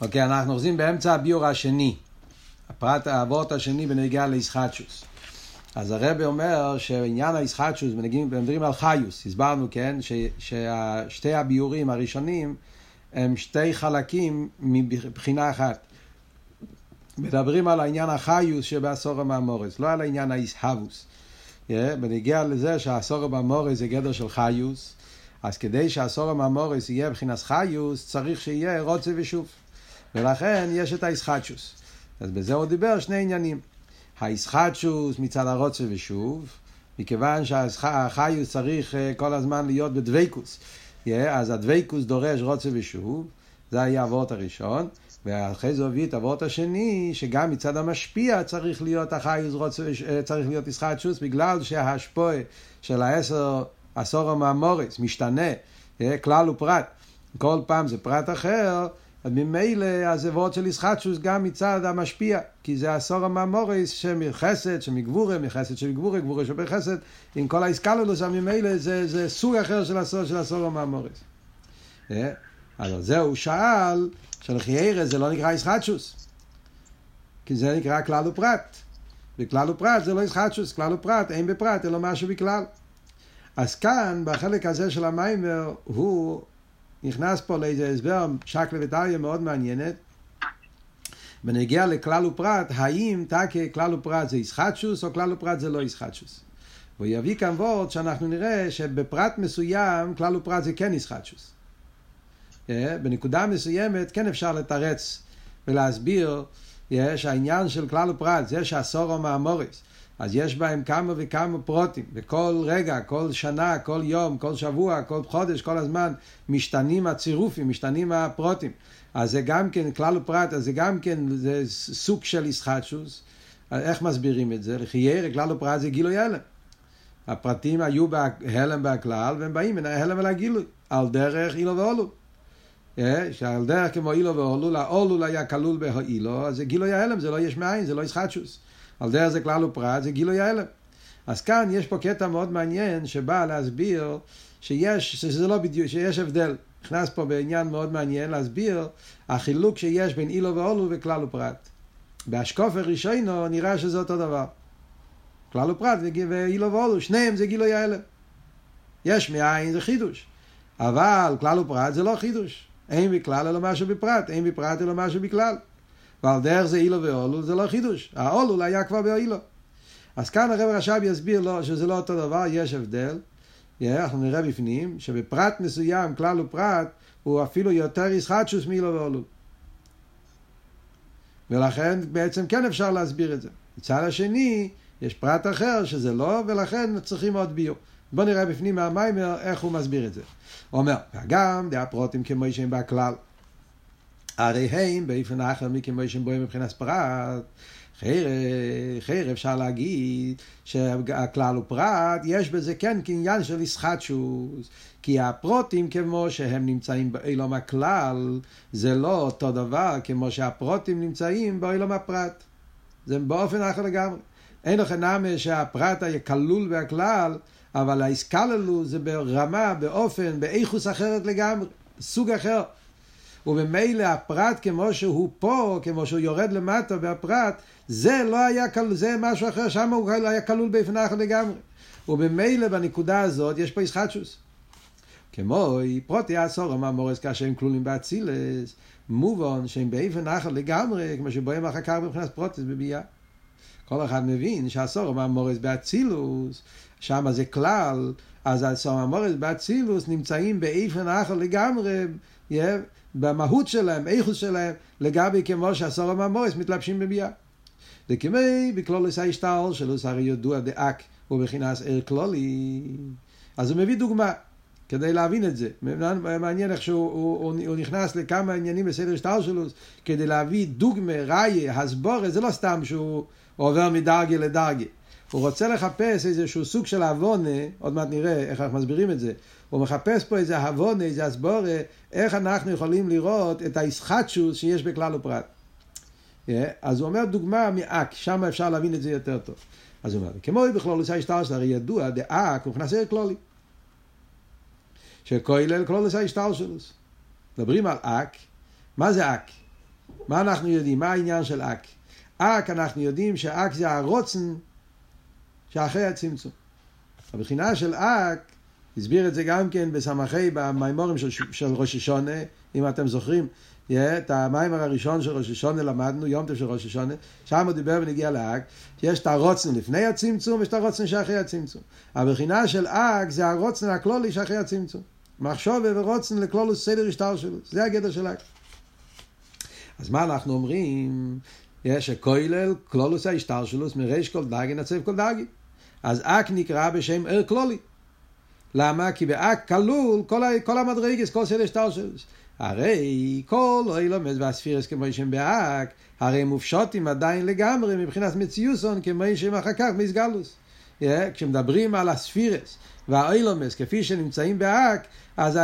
אוקיי, אנחנו עוזים באמצע הביור השני, הפרט האבות השני בנגיעה לישחטשוס. אז הרב אומר שעניין הישחטשוס, מדברים על חיוס, הסברנו, כן, ששתי הביורים הראשונים הם שתי חלקים מבחינה אחת. מדברים על העניין החיוס שבעשור המאמורס, לא על העניין הישהבוס. בנגיעה לזה שהעשור המאמורס זה גדר של חיוס, אז כדי שהעשור המאמורס יהיה בחינת חיוס, צריך שיהיה רוצה ושוב. ולכן יש את הישחטשוס. אז בזה הוא דיבר שני עניינים. הישחטשוס מצד הרוצה ושוב, מכיוון שהחיוס צריך כל הזמן להיות בדוויקוס. אז הדוויקוס דורש רוצה ושוב, זה היה הוות הראשון, ואחרי זה הביא את הוות השני, שגם מצד המשפיע צריך להיות החיוס רוצה, צריך להיות ישחטשוס, בגלל שההשפוע של העשור המאמורס משתנה, כלל ופרט. כל פעם זה פרט אחר, ממילא הזוות של ישחטשוס גם מצד המשפיע, כי זה עשור המאמורס שמחסד, שמגבורה, מחסד שמגבורה, גבורה שבחסד, עם כל האיסקלולוס, ממילא זה סוג אחר של עשור המאמורס. אז זה הוא שאל, שלחיירה זה לא נקרא ישחטשוס, כי זה נקרא כלל ופרט, וכלל ופרט זה לא ישחטשוס, כלל ופרט, אין בפרט, אלא משהו בכלל. אז כאן, בחלק הזה של המיימר, הוא נכנס פה לאיזה הסבר, שקלה וטריה מאוד מעניינת, ונגיע לכלל ופרט, האם תקה כלל ופרט זה ישחטשוס, או כלל ופרט זה לא ישחטשוס. והוא יביא כאן וורד שאנחנו נראה שבפרט מסוים, כלל ופרט זה כן ישחטשוס. בנקודה מסוימת כן אפשר לתרץ ולהסביר שהעניין של כלל ופרט, זה שהעשור המאמורס, אז יש בהם כמה וכמה פרוטים, וכל רגע, כל שנה, כל יום, כל שבוע, כל חודש, כל הזמן, משתנים הצירופים, משתנים הפרוטים. אז זה גם כן, כלל ופרט, אז זה גם כן, זה סוג של ישחטשוס. איך מסבירים את זה? לחייר, כלל ופרט זה גילוי הלם. הפרטים היו בהלם בהכלל, והם באים מן ההלם אל הגילוי, על דרך אילו ואולו. שעל דרך כמו אילו ואולו, לאולו היה כלול בהאילו, אז זה גילוי ההלם, זה לא יש מאין, זה לא ישחטשוס. על דרך זה כלל ופרט, זה גילוי ההלם. אז כאן יש פה קטע מאוד מעניין שבא להסביר שזה לא בדיוק, שיש הבדל. נכנס פה בעניין מאוד מעניין להסביר החילוק שיש בין אילו ואולו וכלל ופרט. בהשקופר ראשינו נראה שזה אותו דבר. כלל ופרט ואילו ואולו, שניהם זה גילוי ההלם. יש מאין זה חידוש. אבל כלל ופרט זה לא חידוש. אין בכלל אלא משהו בפרט, אין בפרט אלא משהו בכלל. ועל דרך זה אילו ואולו, זה לא חידוש. האולו היה כבר באילו. אז כאן הרב רש"ב יסביר לו שזה לא אותו דבר, יש הבדל. אנחנו נראה בפנים שבפרט מסוים, כלל ופרט, הוא אפילו יותר ישחטשוס מאילו ואולו. ולכן בעצם כן אפשר להסביר את זה. מצד השני, יש פרט אחר שזה לא, ולכן צריכים עוד ביור. בוא נראה בפנים מהמיימר איך הוא מסביר את זה. הוא אומר, גם דה הפרוטים כמו שהם בכלל. הרי הם באיפן האחר מכמו שהם בואים מבחינת פרט, חרף אפשר להגיד שהכלל הוא פרט, יש בזה כן קניין של ישחטשוס, כי הפרוטים כמו שהם נמצאים באילום הכלל, זה לא אותו דבר כמו שהפרוטים נמצאים באילום הפרט. זה באופן האחר לגמרי. אין לכם נאמה שהפרט היה כלול והכלל, אבל ההסקללו זה ברמה, באופן, באיכוס אחרת לגמרי, סוג אחר. ובמילא הפרט כמו שהוא פה, כמו שהוא יורד למטה והפרט, זה לא היה כלול, זה משהו אחר, שם הוא היה כלול באופן אחר לגמרי. ובמילא בנקודה הזאת יש פה ישחטשוס. כמו פרוטי העשור המאמורס, כאשר הם כלולים באצילס, מובן שהם באופן אחר לגמרי, כמו שבואים אחר כך מבחינת פרוטיס בביאה. כל אחד מבין שהעשור המאמורס באצילוס, שם זה כלל, אז העשור המאמורס באצילוס נמצאים באופן אחר לגמרי, במהות שלהם, איכות שלהם, לגבי כמו שהעשור המאמורס מתלבשים בביאה. וכמי בכלולוס ההשתעל שלו שרי יודוע דאק ובחינס ער כלולי. אז הוא מביא דוגמה כדי להבין את זה. מעניין איך שהוא נכנס לכמה עניינים בסדר השתעל שלו כדי להביא דוגמה, ראיה, הסבורת. זה לא סתם שהוא עובר מדרגה לדרגה. הוא רוצה לחפש איזשהו סוג של הבונה, עוד מעט נראה איך אנחנו מסבירים את זה, הוא מחפש פה איזה הבונה, איזה הסבורה, איך אנחנו יכולים לראות את הישחטשוס שיש בכלל ופרט. אז הוא אומר דוגמה מאק, שם אפשר להבין את זה יותר טוב. אז הוא אומר, כמו בכלולוס ההשתעל שלו, הרי ידוע, דאק, הוא נכנס אל כלולי. שכולל כלולוס ההשתעל שלו. מדברים על אק, מה זה אק? מה אנחנו יודעים? מה העניין של אק? אק, אנחנו יודעים שאק זה הרוצן שאחרי הצמצום. הבחינה של אק, הסביר את זה גם כן בסמכי במיימורים של ראש השונה, אם אתם זוכרים, את המיימר הראשון של ראש השונה למדנו, יום טוב של ראש השונה, שם הוא דיבר ונגיע לאק, שיש את הרוצן לפני הצמצום ויש את הרוצן שאחרי הצמצום. הבחינה של אק זה הרוצן הכלולי שאחרי הצמצום. מחשוב ורוצן לכלולוס סדר השטר שלו. זה הגדר של אק. אז מה אנחנו אומרים? יש הכולל, כלולוס ההשטר שלו, מרש כל דגי נצב כל דגי. אז אק נקרא בשם ער כלולי. למה? כי באק כלול כל המדרגס, כל סדר השטר שלו. הרי כל אילומס והספירס כמו שם באק, הרי מופשוטים עדיין לגמרי מבחינת מציוסון כמו שם אחר כך מסגלוס. כשמדברים על הספירס והאילומס כפי שנמצאים באק, אז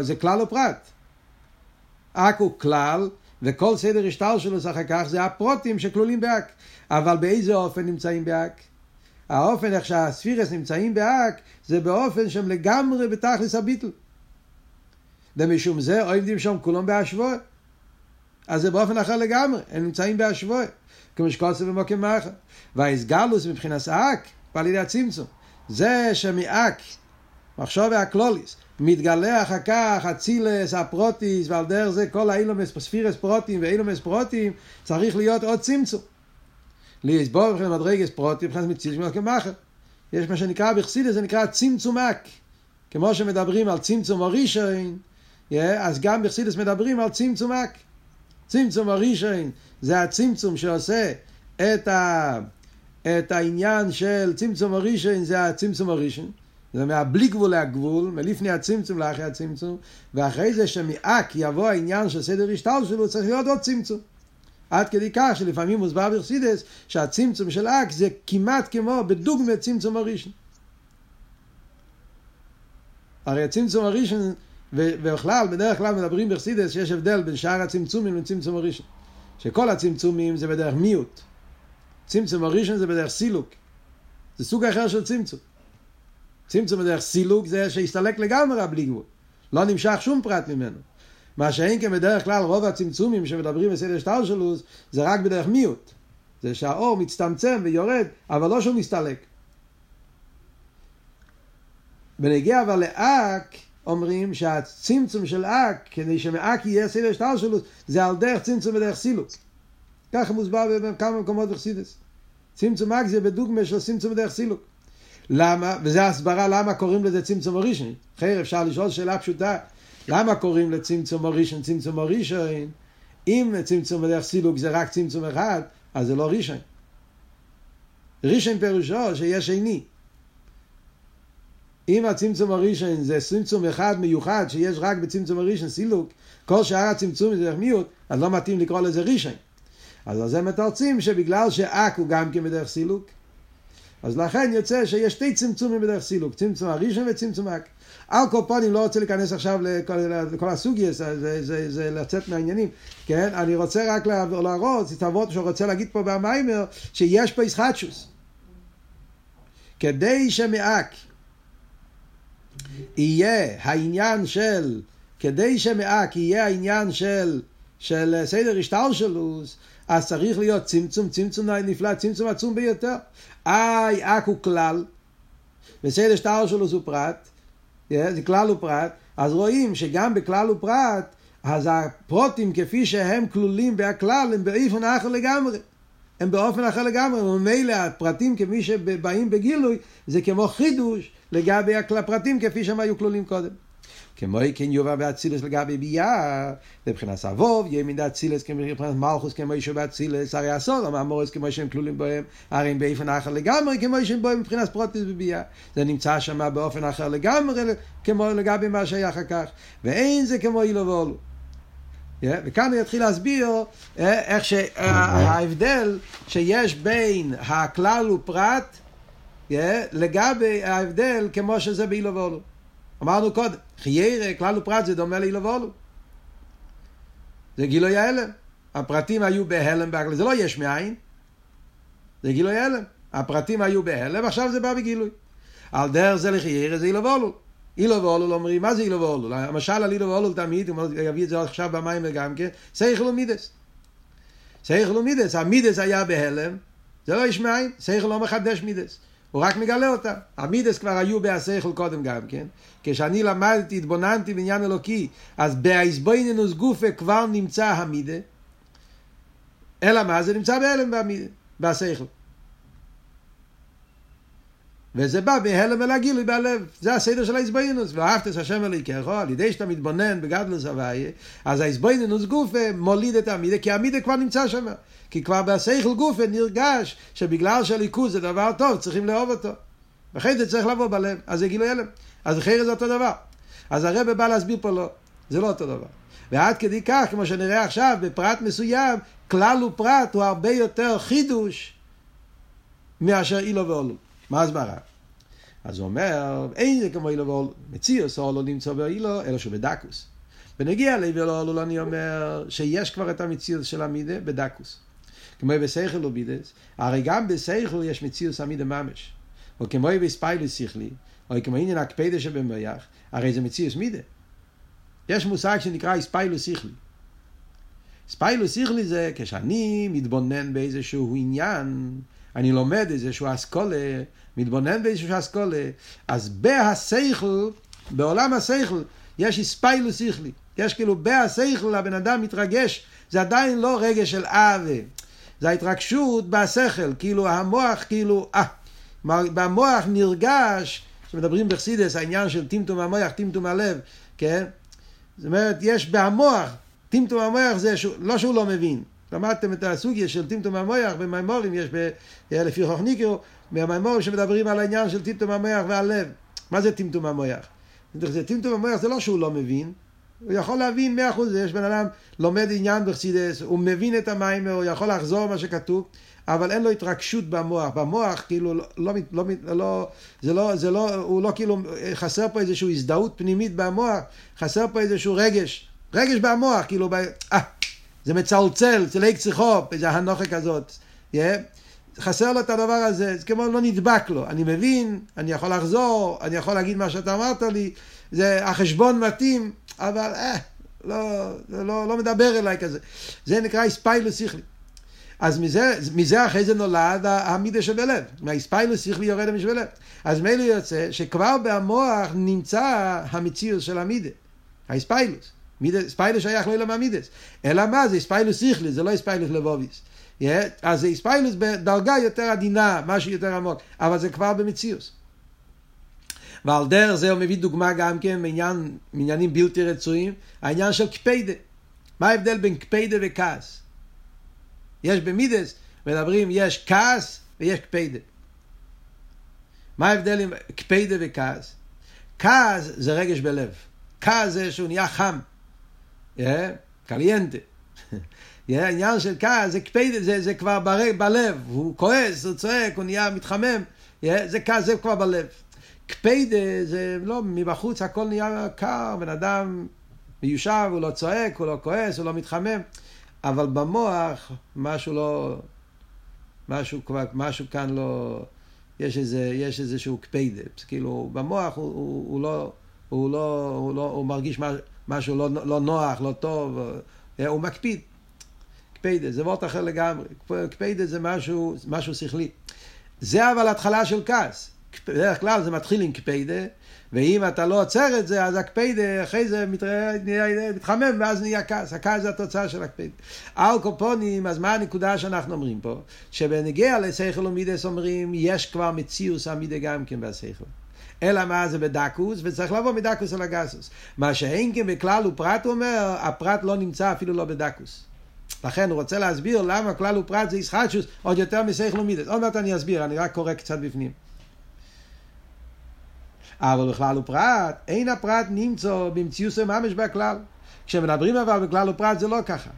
זה כלל ופרט. אק הוא כלל, וכל סדר השטר שלו אחר כך זה הפרוטים שכלולים באק. אבל באיזה אופן נמצאים באק? האופן איך שהספירס נמצאים באק, זה באופן שהם לגמרי בתכלס הביטל. ומשום זה עובדים שם כולם בהשוואה. אז זה באופן אחר לגמרי, הם נמצאים בהשוואה. כמו שקוסם ומוקם מאחר. והאיסגלוס מבחינת אק, ועל ידי הצמצום. זה שמאק, מחשוב והכלוליס, מתגלה אחר כך, הצילס, הפרוטיס, ועל דרך זה כל האילומס, ספירס פרוטים ואילומס פרוטים, צריך להיות עוד צמצום. להסבור בכלל מדרגס פרוטים, בכלל מצילס כמחר. יש מה שנקרא בחסידות, זה נקרא צמצום אק. כמו שמדברים על צמצום הראשון, אז גם בחסידות מדברים על צמצום אק. צמצום הראשון, זה הצמצום שעושה את העניין של צמצום הראשון, זה הצמצום הראשון. זה מהבלי גבול להגבול, מלפני הצמצום לאחרי הצמצום, ואחרי זה שמאק יבוא העניין של סדר השטר שלו, צריך להיות עוד צמצום. עד כדי כך שלפעמים מוסבר בחסידות שהצמצום של אק זה כמעט כמו בדוגמת צמצום הראשון. הרי הצמצום הראשון, ובכלל, בדרך כלל מדברים בחסידות שיש הבדל בין שאר הצמצומים לצמצום הראשון. שכל הצמצומים זה בדרך מיעוט. צמצום הראשון זה בדרך סילוק. זה סוג אחר של צמצום. צמצום בדרך סילוק זה שהסתלק לגמרי בלי גבול. לא נמשך שום פרט ממנו. מה שאין כן בדרך כלל רוב הצמצומים שמדברים בסדר שטר שלו זה רק בדרך מיעוט. זה שהאור מצטמצם ויורד, אבל לא שהוא מסתלק. בנגיע אבל לאק אומרים שהצמצום של אק, כדי שמאק יהיה סדר שטר שלו, זה על דרך צמצום בדרך סילוק. ככה מוסבר בכמה מקומות בחסידות. צמצום אק זה בדוגמה של צמצום בדרך סילוק. למה? וזה הסברה למה קוראים לזה צמצום הראשון. אחר אפשר לשאול שאלה פשוטה. למה קוראים לצמצום הראשון צמצום הראשון? אם צמצום בדרך סילוק זה רק צמצום אחד, אז זה לא ראשון. ראשון פירושו שיש שני. אם הצמצום הראשון זה צמצום אחד מיוחד שיש רק בצמצום הראשון סילוק, כל שאר הצמצום זה מיעוט, אז לא מתאים לקרוא לזה ראשון. אז הם מתרצים שבגלל שאק הוא גם כן בדרך סילוק, אז לכן יוצא שיש שתי צמצומים בדרך סילוק, צמצום הראשון וצמצום אק. אלקופונים לא רוצה להיכנס עכשיו לכל הסוגיה, זה לצאת מהעניינים, כן? אני רוצה רק להראות, תתאבות שרוצה להגיד פה במיימר, שיש פה ישחטשוס. כדי שמאק יהיה העניין של, כדי שמאק יהיה העניין של סדר השטר שלו, אז צריך להיות צמצום, צמצום נפלא, צמצום עצום ביותר. אק הוא כלל, בסדר שטר שלו הוא פרט, זה כלל ופרט, אז רואים שגם בכלל ופרט, אז הפרוטים כפי שהם כלולים בהכלל, הם באופן אחר לגמרי. הם באופן אחר לגמרי, וממילא הפרטים כמי שבאים בגילוי, זה כמו חידוש לגבי הפרטים כפי שהם היו כלולים קודם. כמו כן יובא באצילס לגבי ביאה, לבחינת אבוב, ימיד אצילס כמבחינת מלכוס כמו ישו באצילס, הרי הסוד, המאמורס כמו שהם כלולים בהם, הרי הם באופן אחר לגמרי, כמו שהם בהם מבחינת פרוטיס בביאה. זה נמצא שם באופן אחר לגמרי, כמו לגבי מה שהיה אחר כך, ואין זה כמו אילו ואולו. וכאן אני אתחיל להסביר איך שההבדל שיש בין הכלל ופרט, לגבי ההבדל כמו שזה באילו ואולו. אמרנו קודם, חיירה, כלל ופרט זה דומה לאילו ואולו. זה גילוי ההלם. הפרטים היו בהלם, זה לא יש מאין. זה גילוי ההלם. הפרטים היו בהלם, עכשיו זה בא בגילוי. על דרך זה לחיירה זה אילו ואולו. אילו ואולו לא אומרים, מה זה אילו ואולו? המשל על אילו ואולו תמיד, הוא יביא את זה עכשיו במים וגם כן, סייך לומידס. שכל הוא מידס, המידס היה בהלם, זה לא יש מים, שכל לא מחדש מידס, הוא רק מגלה אותה. המידס כבר היו בהשכל קודם גם, כן? כשאני למדתי, התבוננתי בעניין אלוקי, אז בהסבוינינוס גופה כבר נמצא המידה, אלא מה? זה נמצא בהלם בהשכל. וזה בא בהלם אל הגילוי בלב, זה הסדר של ההסבוינינוס, ואהבת את השם אלוהיך, על ידי שאתה מתבונן בגדלוס הוויה, אז ההסבוינינוס גופה מוליד את המידה, כי המידה כבר נמצא שם, כי כבר בהשכל גופה נרגש שבגלל שהליכוז זה דבר טוב, צריכים לאהוב אותו. וכן זה צריך לבוא בלב, אז זה גילוי הלם. אז אחרי זה אותו דבר. אז הרב בא להסביר פה לא, זה לא אותו דבר. ועד כדי כך, כמו שנראה עכשיו, בפרט מסוים, כלל ופרט הוא הרבה יותר חידוש מאשר אילו ואולו. מה הסברה? אז הוא אומר, אין זה כמו אילו ואולו. מציאוס אולו נמצא באילו, אלא שהוא בדקוס. ונגיע לאילו ואולו, אני אומר, שיש כבר את המציאוס של המידה בדקוס. כמו בסייכל ובידס, הרי גם בסייכל יש מציאוס המידה ממש. או כמו בספיילוס שכלי, או כמו עניין הקפדה שבמייח, הרי זה מציאוס מידה. יש מושג שנקרא הספיילוס שכלי. הספיילוס שכלי זה כשאני מתבונן באיזשהו עניין, אני לומד איזשהו אסכולה, מתבונן באיזשהו אסכולה, אז בהשכל, בעולם השכל, יש הספיילוס שכלי. יש כאילו בהשכל, הבן אדם מתרגש, זה עדיין לא רגש של אהבה. זה ההתרגשות בהשכל, כאילו המוח, כאילו, במוח נרגש, שמדברים בחסידס, העניין של טמטום המוח, טמטום הלב, כן? זאת אומרת, יש במוח, טמטום המוח זה לא שהוא לא מבין. למדתם את הסוגיה של טמטום המוח במיימורים, יש לפי חוכניקו, מהמיימורים שמדברים על העניין של טמטום המוח והלב. מה זה טמטום המוח? טמטום המוח זה לא שהוא לא מבין, הוא יכול להבין 100%, יש בן אדם לומד עניין בחסידס, הוא מבין את המים, הוא יכול לחזור מה שכתוב, אבל אין לו התרגשות במוח, במוח כאילו הוא לא כאילו, חסר פה איזושהי הזדהות פנימית במוח, חסר פה איזשהו רגש, רגש במוח, כאילו, זה מצלצל, זה ליק צחופ, זה הנוחק הזאת, חסר לו את הדבר הזה, זה כמו לא נדבק לו, אני מבין, אני יכול לחזור, אני יכול להגיד מה שאתה אמרת לי, זה החשבון מתאים, אבל לא מדבר אליי כזה, זה נקרא הספיילוס שכלי. אז מזה אחרי זה נולד המידה שבלב, מהספיילוס שכלי יורד משבלב. אז מילא יוצא שכבר במוח נמצא המציאות של המידה, הספיילוס. ספיילוס שייך לא אלא המידס. אלא מה? זה הספיילוס שכלי, זה לא הספיילוס לבוביס. אז זה הספיילוס בדרגה יותר עדינה, משהו יותר עמוק, אבל זה כבר במציאות. ועל דרך זה הוא מביא דוגמה גם כן מעניינים בלתי רצויים, העניין של קפדה. מה ההבדל בין קפדה וכעס? יש במידס, מדברים, יש כעס ויש קפדה. מה ההבדל עם קפדה וכעס? כעס זה רגש בלב. כעס זה שהוא נהיה חם. קליינטה. העניין של כעס, זה קפדה, זה כבר בלב. הוא כועס, הוא צועק, הוא נהיה מתחמם. זה כעס, זה כבר בלב. קפדה זה לא, מבחוץ הכל נהיה קר, בן אדם מיושב, הוא לא צועק, הוא לא כועס, הוא לא מתחמם. אבל במוח משהו כאן לא, יש איזה שהוא קפדה, כאילו במוח הוא מרגיש משהו לא נוח, לא טוב, הוא מקפיד. קפדה זה וורט אחר לגמרי, קפדה זה משהו שכלי. זה אבל התחלה של כעס, בדרך כלל זה מתחיל עם קפדה, ואם אתה לא עוצר את זה, אז הקפדה אחרי זה מתחמם, ואז נהיה כעס. הכעס זה התוצאה של הקפדה. אלקופונים, אז מה הנקודה שאנחנו אומרים פה? שבנגיע לשכל ומידס אומרים, יש כבר מציאוס המידה גם כן בשכל. אלא מה? זה בדקוס, וצריך לבוא מדקוס אל הגסוס. מה שאין כן בכלל ופרט אומר, הפרט לא נמצא אפילו לא בדקוס. לכן הוא רוצה להסביר למה כלל ופרט זה ישחטשוס, עוד יותר משכל ומידס. עוד מעט אני אסביר, אני רק קורא קצת בפנים. אבל בכלל ופרט, אין הפרט נמצא במציאות ממש בכלל. כשמדברים אבל בכלל ופרט זה לא ככה.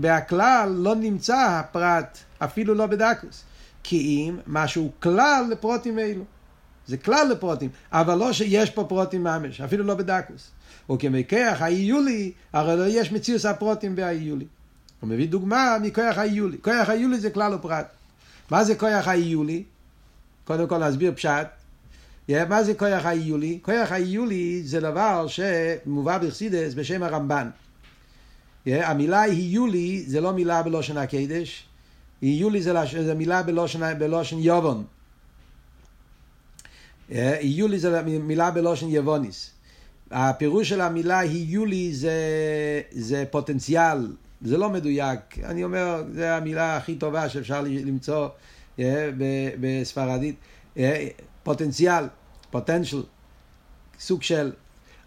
בכלל לא נמצא הפרט, אפילו לא בדקוס. כי אם משהו כלל לפרוטים אלו. זה כלל לפרוטים, אבל לא שיש פה פרוטים ממש, אפילו לא בדקוס. וכמכך האיולי, הרי לא יש מציאות הפרוטים באיולי. הוא מביא דוגמה מכוח האיולי. כוח האיולי זה כלל ופרט. מה זה כוח האיולי? קודם כל להסביר פשט. מה זה כוח האיולי? כוח האיולי זה דבר שמובא בחסידס בשם הרמב"ן. המילה היו לי זה לא מילה בלושן הקדש, היו לי זה מילה בלושן יובון. היו לי זה מילה בלושן יבוניס. הפירוש של המילה היו לי זה פוטנציאל, זה לא מדויק. אני אומר, זו המילה הכי טובה שאפשר למצוא בספרדית. פוטנציאל, פוטנציאל, סוג של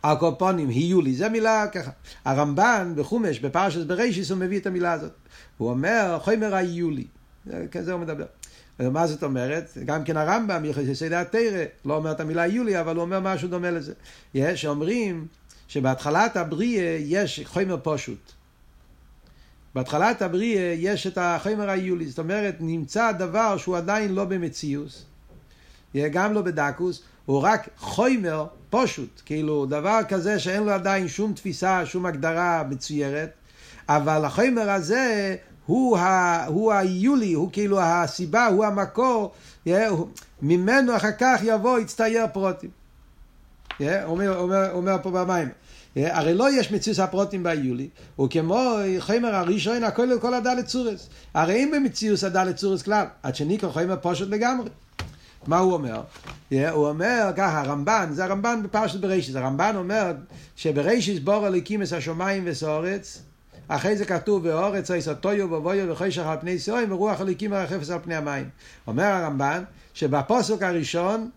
הקופונים, היו לי, זה מילה ככה. הרמב"ן בחומש, בפרשת בראשיס, הוא מביא את המילה הזאת. הוא אומר, חומר היו לי. כזה הוא מדבר. מה זאת אומרת? גם כן הרמב"ם, יסיידי התרא, לא אומר את המילה היו לי, אבל הוא אומר משהו דומה לזה. יש שאומרים שבהתחלת הבריאה יש חומר פשוט. בהתחלת הבריאה יש את החומר היו לי. זאת אומרת, נמצא דבר שהוא עדיין לא במציאוס, גם לא בדקוס, הוא רק חומר פשוט, כאילו דבר כזה שאין לו עדיין שום תפיסה, שום הגדרה מצוירת, אבל החומר הזה הוא היולי, הוא כאילו הסיבה, הוא המקור, ממנו אחר כך יבוא, יצטייר פרוטים. אומר פה במים, הרי לא יש מציאות הפרוטים ביולי, וכמו חומר הראשון, הכל הדלת צורס. הרי אין במציאות הדלת צורס כלל, עד שניקו חומר פשוט לגמרי. מה הוא אומר? הוא אומר ככה, הרמב"ן, זה הרמב"ן בפרשת בראשיס, הרמב"ן אומר שבראשיס בור אלוקים את השמיים והארץ, אחרי זה כתוב והארץ היסוד תוהו ובוהו וחושך על פני סואים ורוח אלוקים מרחפת על פני המים. אומר הרמב"ן שבפסוק הראשון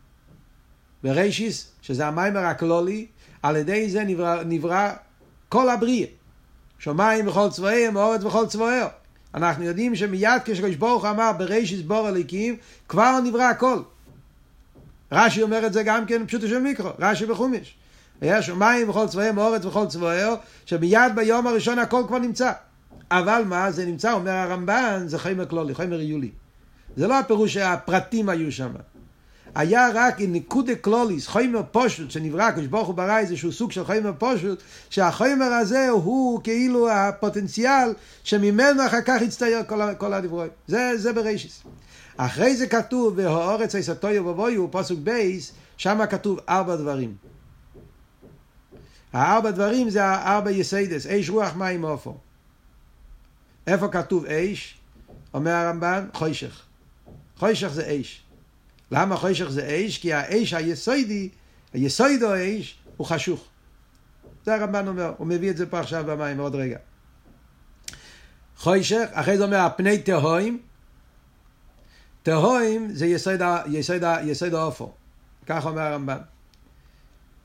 בראשיס, שזה המיימר הכללי, על ידי זה נברא כל הבריאה, שמיים וכל צבאיהם, ארץ וכל צבאיה. אנחנו יודעים שמיד כשקדוש ברוך אמר בראשיס בור אלוקים, כבר נברא הכל. רש"י אומר את זה גם כן פשוט של מיקרו, רש"י בחומש. היה שמיים וכל צבאיהם, ארץ וכל צבאיה, שמיד ביום הראשון הכל כבר נמצא. אבל מה זה נמצא? אומר הרמב"ן, זה חומר כללי, חומר יולי. זה לא הפירוש שהפרטים היו שם. היה רק נקודה כללית, חומר פשוט שנברא, קדוש ברוך הוא ברא איזשהו סוג של חומר פשוט, שהחומר הזה הוא כאילו הפוטנציאל שממנו אחר כך יצטייר כל הדברים. זה בראשיס. אחרי זה כתוב, והארץ היסוד תוהו ובוהו, פסוק בייס, שם כתוב ארבע דברים. הארבע דברים זה הארבע יסיידס, אש רוח מים אופו. איפה כתוב אש? אומר הרמב"ן, חושך. חושך זה אש. למה חושך זה אש? כי האש היסוידי, היסוידו האש, הוא חשוך. זה הרמב"ן אומר, הוא מביא את זה פה עכשיו במים, עוד רגע. חושך, אחרי זה אומר, הפני תהויים. תהויים זה יסוד האופו. כך אומר הרמב"ן.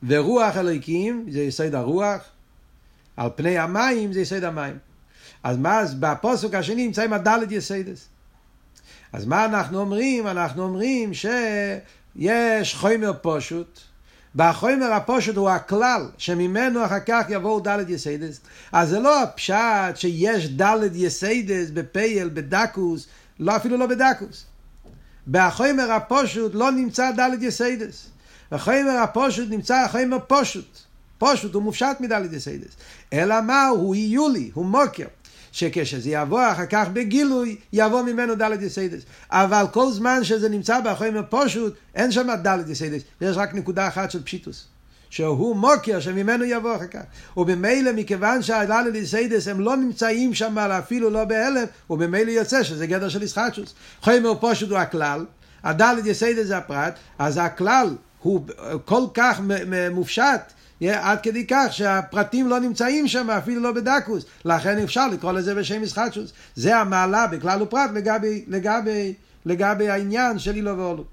ורוח אלוקים זה יסוד הרוח. על פני המים זה יסוד המים. אז מה, אז בפסוק השני נמצאים הדלת יסודס. אז מה אנחנו אומרים? אנחנו אומרים שיש חומר פשוט, והחומר הפשוט הוא הכלל שממנו אחר כך יבואו דלת יסיידס. אז זה לא הפשט שיש דלת יסיידס בפייל, בדקוס, לא, אפילו לא בדקוס. בחומר הפשוט לא נמצא דלת יסיידס. בחומר הפשוט נמצא חומר פשוט. פשוט הוא מופשט מדלת יסיידס. אלא מה? הוא יולי, הוא מוקר. שכשזה יבוא אחר כך בגילוי, יבוא ממנו דלת יסיידס. אבל כל זמן שזה נמצא בחומר פשוט, אין שם דלת יסיידס. יש רק נקודה אחת של פשיטוס. שהוא מוקר שממנו יבוא אחר כך. ובמילא מכיוון שהדלת יסיידס הם לא נמצאים שם, אפילו לא בהלם, ובמילא יוצא שזה גדר של ישחטשוס. חומר פשוט הוא הכלל, הדלת יסיידס זה הפרט, אז הכלל הוא כל כך מופשט, עד כדי כך שהפרטים לא נמצאים שם, אפילו לא בדקוס. לכן אפשר לקרוא לזה בשם ישחטשוס. זה המעלה בכלל ופרט לגבי העניין של אילו ואולו.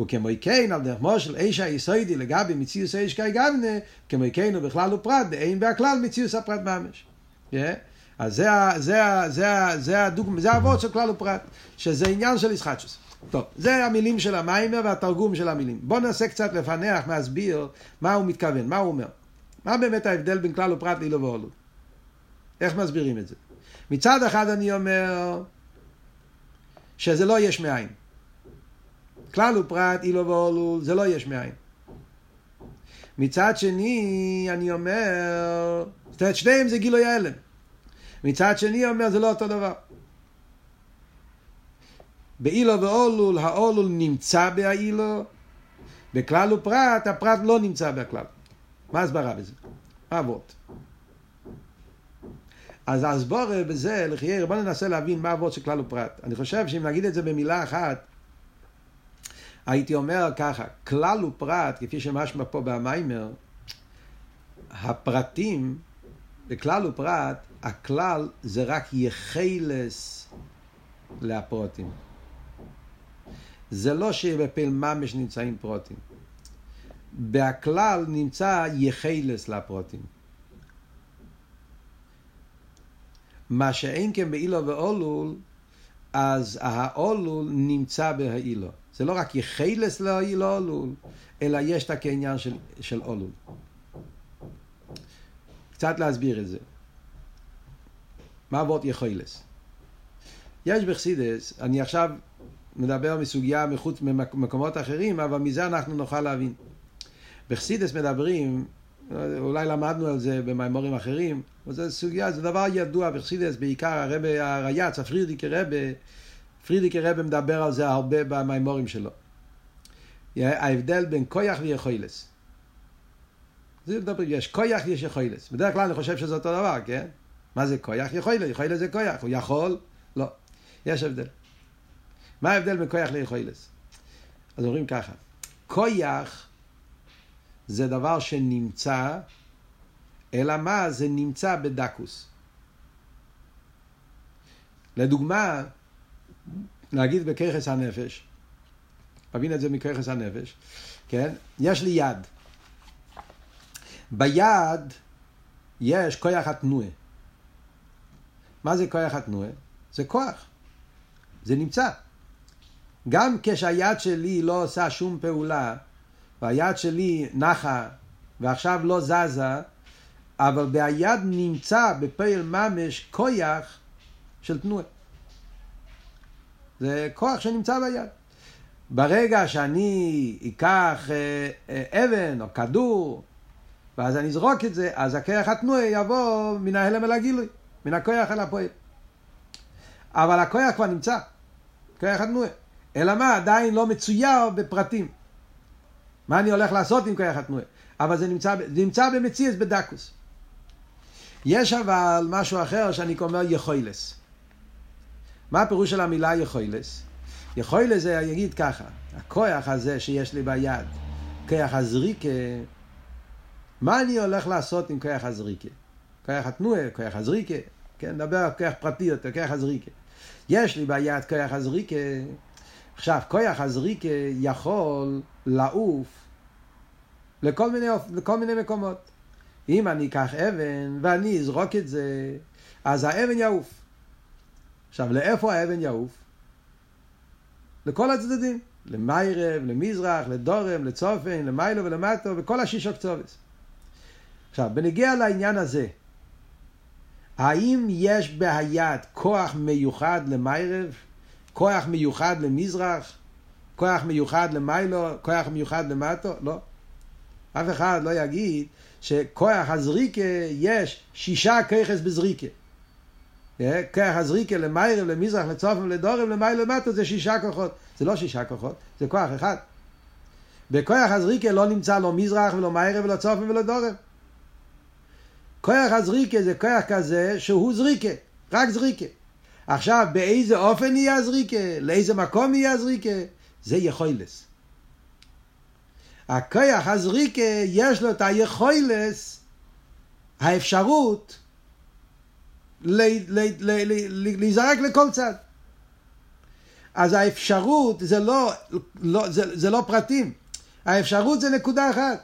וכמו כן, על דרך מושל איש היסודי לגבי מציאוס האיש כגבנה, כמו כן ובכלל ופרט, אין בהכלל מציאוס הפרט ממש. אז זה העבוד של כלל ופרט, שזה עניין של ישחטשוס. טוב, זה המילים של המיימר והתרגום של המילים. בואו נעשה קצת לפנח, להסביר מה הוא מתכוון, מה הוא אומר. מה באמת ההבדל בין כלל ופרט לאילו ואולו? איך מסבירים את זה? מצד אחד אני אומר שזה לא יש מאין. כלל ופרט, אילו ואולו, זה לא יש מאין. מצד שני אני אומר, זאת אומרת שניהם זה גילוי הלם. מצד שני אומר זה לא אותו דבר. באילו ואולול, האולול נמצא באילו, בכלל ופרט, הפרט לא נמצא בכלל. מה הסברה בזה? מה עבוד? אז בוא בזה, לחייר, בוא ננסה להבין מה עבוד שכלל ופרט. אני חושב שאם נגיד את זה במילה אחת, הייתי אומר ככה, כלל ופרט, כפי שמשמע פה במיימר, הפרטים, בכלל ופרט, הכלל זה רק יחילס להפרוטים. זה לא שבפעיל ממש נמצאים פרוטים. בהכלל נמצא יחילס להפרוטים. מה שאין כן באילו ואולול, אז האולול נמצא בהאילו. זה לא רק יחילס להאילו אולול, אלא יש את העניין של אולול. קצת להסביר את זה. מה עבוד יחילס? יש בחסידס, אני עכשיו מדבר מסוגיה מחוץ ממקומות אחרים, אבל מזה אנחנו נוכל להבין. בחסידס מדברים, אולי למדנו על זה במאמרים אחרים, אבל זו סוגיה, זה דבר ידוע בחסידס, בעיקר הרבה הרייץ, הפרידיקי רבה מדבר על זה הרבה במאמרים שלו. ההבדל בין כוח ויחילס. זה מדבר, יש כוח, יש יחילס. בדרך כלל אני חושב שזה אותו דבר, כן? מה זה כוח? יחילס. יחילס זה כוח. הוא יכול? לא. יש הבדל. מה ההבדל בין כוח ליחילס? אז אומרים ככה, כוח זה דבר שנמצא, אלא מה? זה נמצא בדקוס. לדוגמה, נגיד בכרחס הנפש, מבין את זה מכרחס הנפש, כן? יש לי יד. ביד יש כוח התנועה. מה זה כוח התנועה? זה כוח. זה נמצא. גם כשהיד שלי לא עושה שום פעולה, והיד שלי נחה, ועכשיו לא זזה, אבל ביד נמצא בפעיל ממש כוח של תנועה. זה כוח שנמצא ביד. ברגע שאני אקח אבן או כדור, ואז אני אזרוק את זה, אז הכוח התנועה יבוא מן ההלם אל הגילוי, מן הכוח אל הפועל. אבל הכוח כבר נמצא, כוח התנועה. אלא מה? עדיין לא מצויר בפרטים. מה אני הולך לעשות עם כוח התנועה? אבל זה נמצא במציאות בדקוס. יש אבל משהו אחר שאני אומר יחילס. מה הפירוש של המילה יחילס? יחילס זה יגיד ככה, הכוח הזה שיש לי ביד, כוח הזריקה, מה אני הולך לעשות עם כוח הזריקה? כוח התנועה, כוח הזריקה, כן, נדבר על כוח פרטי יותר, כוח הזריקה. יש לי ביד כוח הזריקה, עכשיו, כוח הזריקה יכול לעוף לכל מיני מקומות. אם אני אקח אבן ואני אזרוק את זה, אז האבן יעוף. עכשיו, לאיפה האבן יעוף? לכל הצדדים. למערב, למזרח, לדורם, לצופן, למיילו ולמטו, וכל השישה קצוות. עכשיו, בנגיע לעניין הזה, האם יש בהיד כוח מיוחד למערב? כוח מיוחד למזרח, כוח מיוחד למיילו, כוח מיוחד למטו, לא. אף אחד לא יגיד שכוח הזריקה יש 6 כיחס בזריקה. כוח הזריקה למיירב, למזרח, לצופם, לדורם, למיילו, למטו זה 6 כוחות. זה לא 6 כוחות, זה כוח אחד. בכוח הזריקה לא נמצא לא מזרח ולא מיירב ולא צופם ולא דורם. כוח הזריקה זה כוח כזה שהוא זריקה, רק זריקה. עכשיו, באיזה אופן יהיה הזריקה? לאיזה מקום יהיה הזריקה? זה יחילס. הכוח הזריקה יש לו את היחילס, האפשרות להיזרק לכל צד. אז האפשרות זה לא פרטים. האפשרות זה נקודה אחת.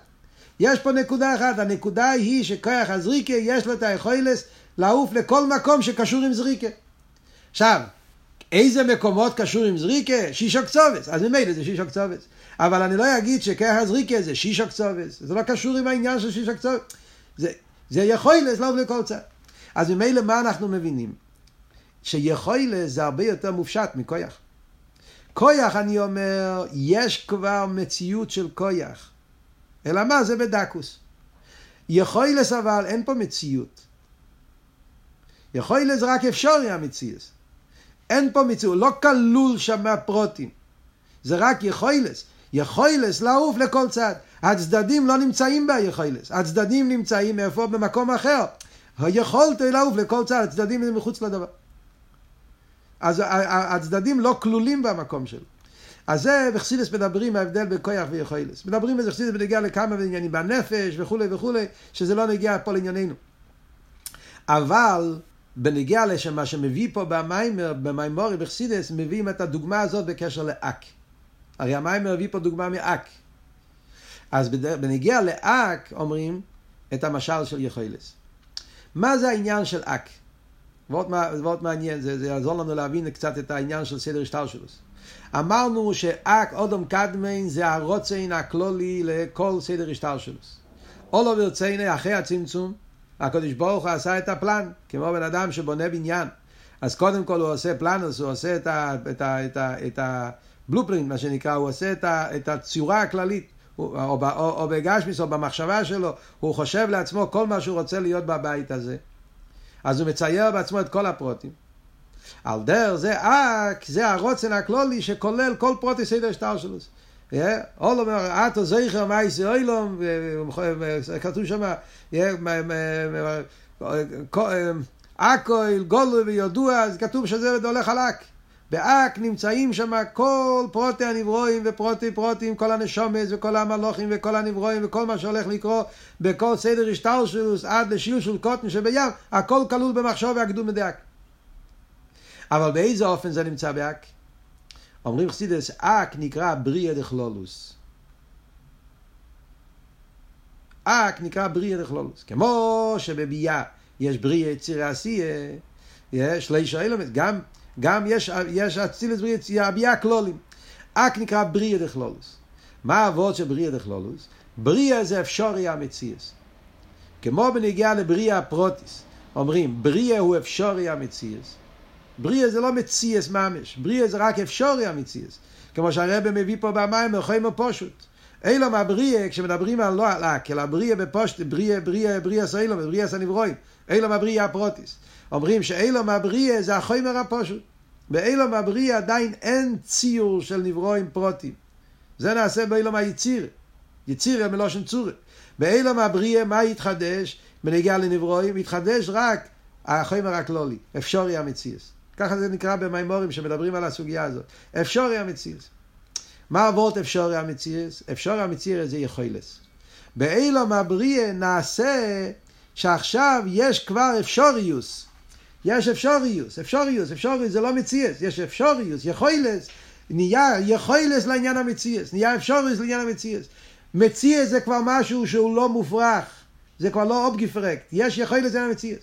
יש פה נקודה אחת. הנקודה היא שכוח הזריקה יש לו את היחילס לעוף לכל מקום שקשור עם זריקה. עכשיו, איזה מקומות קשור עם זריקה? 6 קצובס. אז ממילא זה 6 קצובס. אבל אני לא אגיד שכך הזריקה זה 6 קצובס. זה לא קשור עם העניין של 6 קצובס. זה יחילס לא לכל צד. אז ממילא מה אנחנו מבינים? שיחילס זה הרבה יותר מופשט מכוח. כוח, אני אומר, יש כבר מציאות של כוח. אלא מה? זה בדקוס. יחילס אבל אין פה מציאות. יחילס רק אפשרי המציאות. אין פה מציאות, לא כלול שם הפרוטים. זה רק יחילס. יחילס לעוף לכל צד. הצדדים לא נמצאים בה יחילס. הצדדים נמצאים איפה? במקום אחר. יכולת לעוף לכל צד, הצדדים הם מחוץ לדבר. אז הצדדים לא כלולים במקום שלו. אז זה בחסידות מדברים ההבדל בין כוח ויכולת. מדברים על חסידות בנגיעה לכמה עניינים בנפש וכולי וכולי, שזה לא נגיע פה לענייננו. אבל בנגיעה לשמה שמביא פה במיימורי בחסידות, מביאים את הדוגמה הזאת בקשר לאק. הרי המיימר מביא פה דוגמה מאק. אז בנגיעה לאק אומרים את המשל של יכולת. מה זה העניין של אק? ועוד מעניין, זה יעזור לנו להבין קצת את העניין של סדר השתלשלות. אמרנו שאק אודם קדמין זה הרוצן הכלולי לכל סדר השתלשלות. אול אובר צייני אחרי הצמצום, הקדוש ברוך הוא עשה את הפלן, כמו בן אדם שבונה בניין. אז קודם כל הוא עושה פלנוס, הוא עושה את הבלופרינט, מה שנקרא, הוא עושה את הציורה הכללית. או בגשמיס או במחשבה שלו, הוא חושב לעצמו כל מה שהוא רוצה להיות בבית הזה. אז הוא מצייר בעצמו את כל הפרוטים. על דר זה הרוצן הכלולי שכולל כל פרוטי סדר שטר שלו. אול אומר, אתו זכר מייסי אילום, כתוב שם, אקויל, גולו ויודוע, אז כתוב שזה הולך עלק. באק נמצאים שם כל פרוטי הנברואים ופרוטי פרוטים, כל הנשומס וכל המלוכים וכל הנברואים וכל מה שהולך לקרוא בכל סדר השתלשלות עד לשלשול קוטן שבים, הכל כלול במחשוב הקדום מדאק. אבל באיזה אופן זה נמצא באק? אומרים חסידות, אק נקרא בריאה דכלולוס. אק נקרא בריאה דכלולוס. כמו שבביאה יש בריאה יצירה עשייה, יש שלישה אילומס, גם יש אצילס בריאה הביאה כלולים. אק נקרא בריאה דכלולוס. מה העבוד של בריאה דכלולוס? בריאה זה אפשרי המציאס. כמו בנגיעה לבריאה הפרוטיס, אומרים בריאה הוא אפשרי המציאס. בריאה זה לא מציאס ממש, בריאה זה רק אפשרי המציאס. כמו שהרבא מביא פה במים, חיים הפשוט. אילום הבריאה, כשמדברים על לא עלק, אלא בריאה בפושט, בריאה סאילום, בריאה סנברואים. אילום הבריאה הפרוטיס. אומרים שאילום הבריאה זה החומר הפשוט. באילום הבריאה עדיין אין ציור של נברואים פרוטים. זה נעשה באילום היציר. יציר מלושן צורה. באילום הבריאה מה יתחדש? בנגיעה לנברואים יתחדש רק החומר הכלולי, אפשרי המציאס. ככה זה נקרא במיימורים שמדברים על הסוגיה הזאת. אפשרי המציאס. מה עבוד אפשרי המציאס? אפשרי המציאס זה יכולת. באילום הבריאה נעשה שעכשיו יש כבר אפשריוס. יש אפשריוס, אפשריוס, אפשריוס זה לא מציאס, יש אפשריוס, יכולס, נהיה יכולס לעניין המציאס, נהיה אפשריוס לעניין המציאס. מציאס זה כבר משהו שהוא לא מופרך, זה כבר לא אובגפרקט, יש יכולס לעניין המציאס.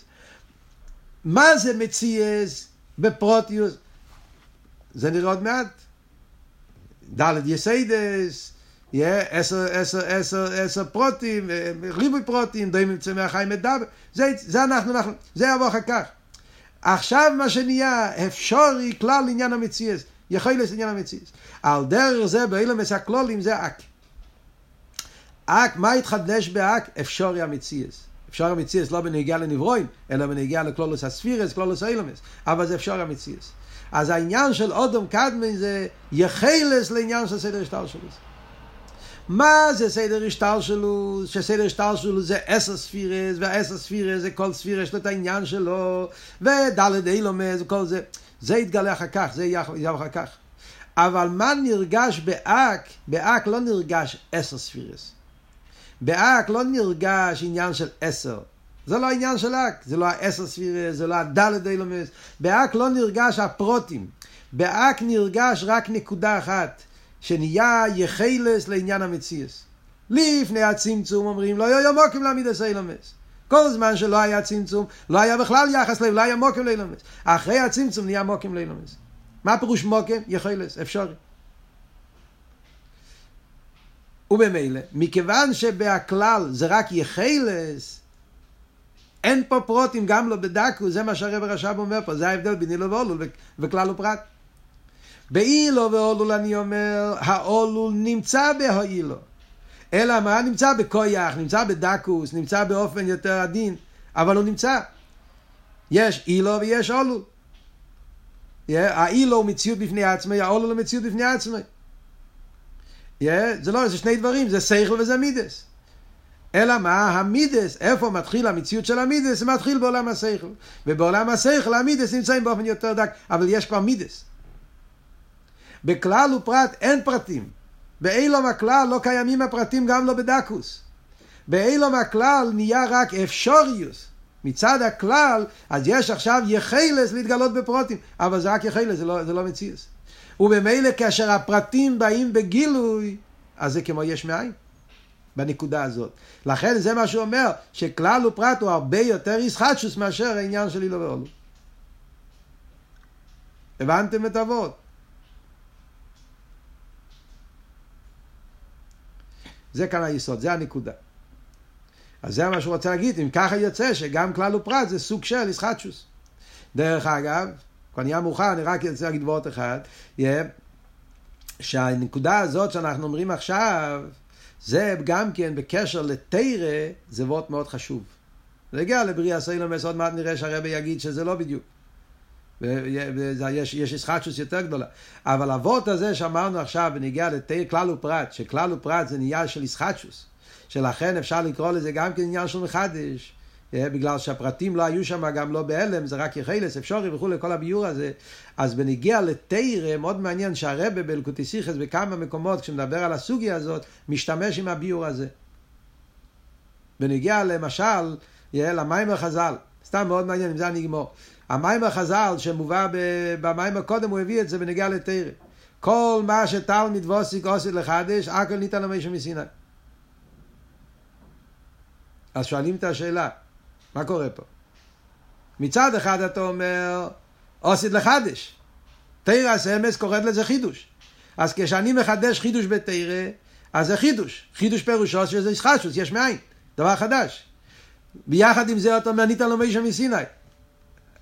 מה זה מציאס בפרוטיוס? זה נראה עוד מעט. דלת יסיידס, עשר פרוטים, ריבוי פרוטים, דויים מצמח חיים מדבר, זה אנחנו, זה יבוא אחר כך. עכשיו מה שנהיה אפשרי כלל עניין המציאס, יכולת עניין המציאס. על דרך זה באילומס הכלולים זה אק. אק, מה התחדש באק? אפשרי המציאס. אפשרי המציאס לא בנגיעה לנברואים, אלא בנגיעה לכלולוס הספירס, כלולוס האילומס. אבל זה אפשרי המציאס. אז העניין של אודם קדמין זה יכולת לעניין של סדר השתלשלות. מה זה סדר השתלשלות? שסדר השתלשלות זה 10 ספירס, וה10 ספירס זה כל ספיר יש לו את העניין שלו, ודלת אילומס וכל זה. זה יתגלה אחר כך, זה יהיה אחר כך. אבל מה נרגש באק? באק לא נרגש 10 ספירס. באק לא נרגש עניין של 10. זה לא העניין של אק, זה לא ה10 ספירס, זה לא הדלת אילומס. באק לא נרגש הפרוטים. באק נרגש רק נקודה אחת. שנהיה יחלס לעניין המציאס. לפני הצמצום אומרים, לא היו מוקים למידס אילומס. כל זמן שלא היה צמצום, לא היה בכלל יחס לב, לא היה מוקים לאילומס. אחרי הצמצום נהיה מוקים לאילומס. מה פירוש מוקים? יחלס, אפשרי. ובמילא, מכיוון שבהכלל זה רק יחלס, אין פה פרוטים, גם לא בדקו, זה מה שהרב הרש"ב אומר פה, זה ההבדל בין הילול והולול וכלל ופרט. באילו ואולול אני אומר, האולול נמצא בהאילו. אלא מה? נמצא בכויח, נמצא בדקוס, נמצא באופן יותר עדין, אבל הוא נמצא. יש אילו ויש אולול. האילו הוא מציאות בפני עצמי, האולול הוא מציאות בפני עצמי. זה לא, זה שני דברים, זה שכל וזה מידס. אלא מה? המידס, איפה מתחיל המציאות של המידס? זה מתחיל בעולם השכל. ובעולם השכל המידס נמצאים באופן יותר דק, אבל יש כבר מידס. בכלל ופרט אין פרטים. באילום הכלל לא קיימים הפרטים, גם לא בדקוס. באילום הכלל נהיה רק אפשוריוס. מצד הכלל, אז יש עכשיו יחילס להתגלות בפרוטים, אבל זה רק יחילס, זה לא מציאס. ובמילא כאשר הפרטים באים בגילוי, אז זה כמו יש מאין, בנקודה הזאת. לכן זה מה שהוא אומר, שכלל ופרט הוא הרבה יותר ישחטשוס מאשר העניין שלי לא ועולו. הבנתם את אבות? זה כאן היסוד, זה הנקודה. אז זה מה שהוא רוצה להגיד, אם ככה יוצא שגם כלל ופרט זה סוג של ישחטשוס. דרך אגב, כבר נהיה מאוחר, אני רק רוצה להגיד בורות אחד, שהנקודה הזאת שאנחנו אומרים עכשיו, זה גם כן בקשר לתירה, זה וורט מאוד חשוב. זה הגיע לבריאה סיילומס, עוד מעט נראה שהרבי יגיד שזה לא בדיוק. יש ישחטשוס יותר גדולה. אבל הוורט הזה שאמרנו עכשיו, ונגיע לתירה כלל ופרט, שכלל ופרט זה נהיה של ישחטשוס, שלכן אפשר לקרוא לזה גם כן עניין של מחדש, בגלל שהפרטים לא היו שם, גם לא בהלם, זה רק יחילס, אפשרי וכו', כל הביור הזה. אז בנגיע לתירה, מאוד מעניין שהרבא בליקוטי שיחס בכמה מקומות, כשמדבר על הסוגיה הזאת, משתמש עם הביור הזה. בנגיע למשל, למיימר חז"ל, סתם מאוד מעניין, אם זה אני אגמור. המיימר חז"ל שמובא במיימר קודם, הוא הביא את זה בנגיע לתירה. כל מה שתלמיד ועוסק עושה לחדש, הכל ניתן למשה מסיני. אז שואלים את השאלה, מה קורה פה? מצד אחד אתה אומר, עושה לחדש. תירה סמס קוראת לזה חידוש. אז כשאני מחדש חידוש בתירה, אז זה חידוש. חידוש פירושו שזה ישחטשוס, יש מאין. דבר חדש. ביחד עם זה אתה אומר, ניתן לו משה מסיני.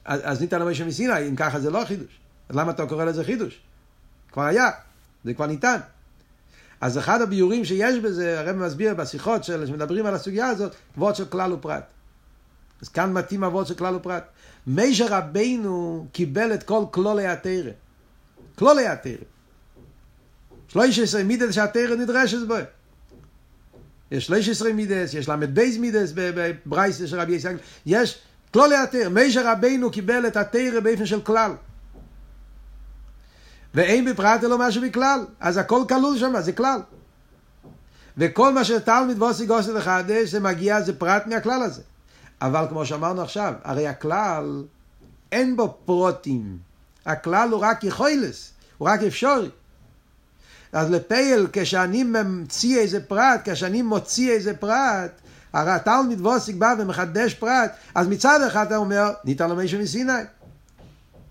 אז ניתן לו משה מסיני, אם ככה זה לא חידוש. אז למה אתה קורא לזה חידוש? כבר היה, זה כבר ניתן. אז אחד הביורים שיש בזה, הרב מסביר בשיחות שמדברים על הסוגיה הזאת, וורט של כלל ופרט. אז כאן מתאים הוות של כלל ופרט. משה רבינו קיבל את כל כלולי התירה. כלולי התירה. שלוש עשרה מידס שהתירה נדרשת בו. יש 13 מידס, יש למד בייז מידס בברייס של רבי ישעיהו. יש כלולי התירה. משה רבינו קיבל את התירה באופן של כלל. ואין בפרט אלא משהו בכלל. אז הכל כלול שם, זה כלל. וכל מה שתלמיד ועוסק עושה לחדש, זה מגיע, זה פרט מהכלל הזה. אבל כמו שאמרנו עכשיו, הרי הכלל אין בו פרוטים. הכלל הוא רק יחילס, הוא רק אפשרי. אז לפייל, כשאני ממציא איזה פרט, כשאני מוציא איזה פרט, הרי התלמיד ועוסק בא ומחדש פרט, אז מצד אחד אתה אומר, ניתן לו משה מסיני.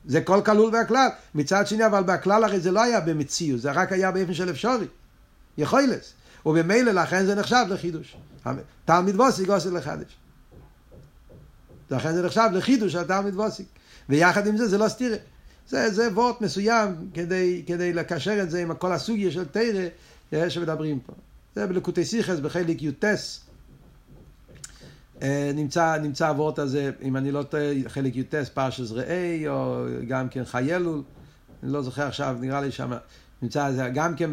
זה כל כלול והכלל. מצד שני, אבל בהכלל הרי זה לא היה במציאות, זה רק היה באופן של אפשרי. יחילס. ובמילא לכן זה נחשב לחידוש. תלמיד ועוסק עושה לחדש. לכן זה נחשב לחידוש התלמיד ועוסק. ויחד עם זה, זה לא סתירה. זה וורט מסוים כדי לקשר את זה עם כל הסוגיה של תירה שמדברים פה. זה בליקוטי שיחס, בחלק יוטס. נמצא הוורט הזה, אם אני לא טועה, חלק יוטס, פרשס ראי, או גם כן חיילול. אני לא זוכר עכשיו, נראה לי שם. נמצא זה גם כן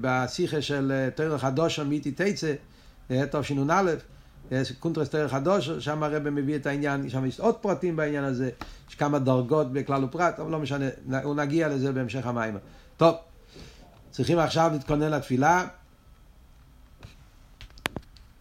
בשיחה של תירה חדוש אמיתי תצא, טוב שינון א', יש קונטרס תירה חדוש, שם הרב מביא את העניין, שם יש עוד פרטים בעניין הזה, יש כמה דרגות בכלל ופרט, אבל לא משנה, הוא נגיע לזה בהמשך המים. טוב, צריכים עכשיו להתכונן לתפילה.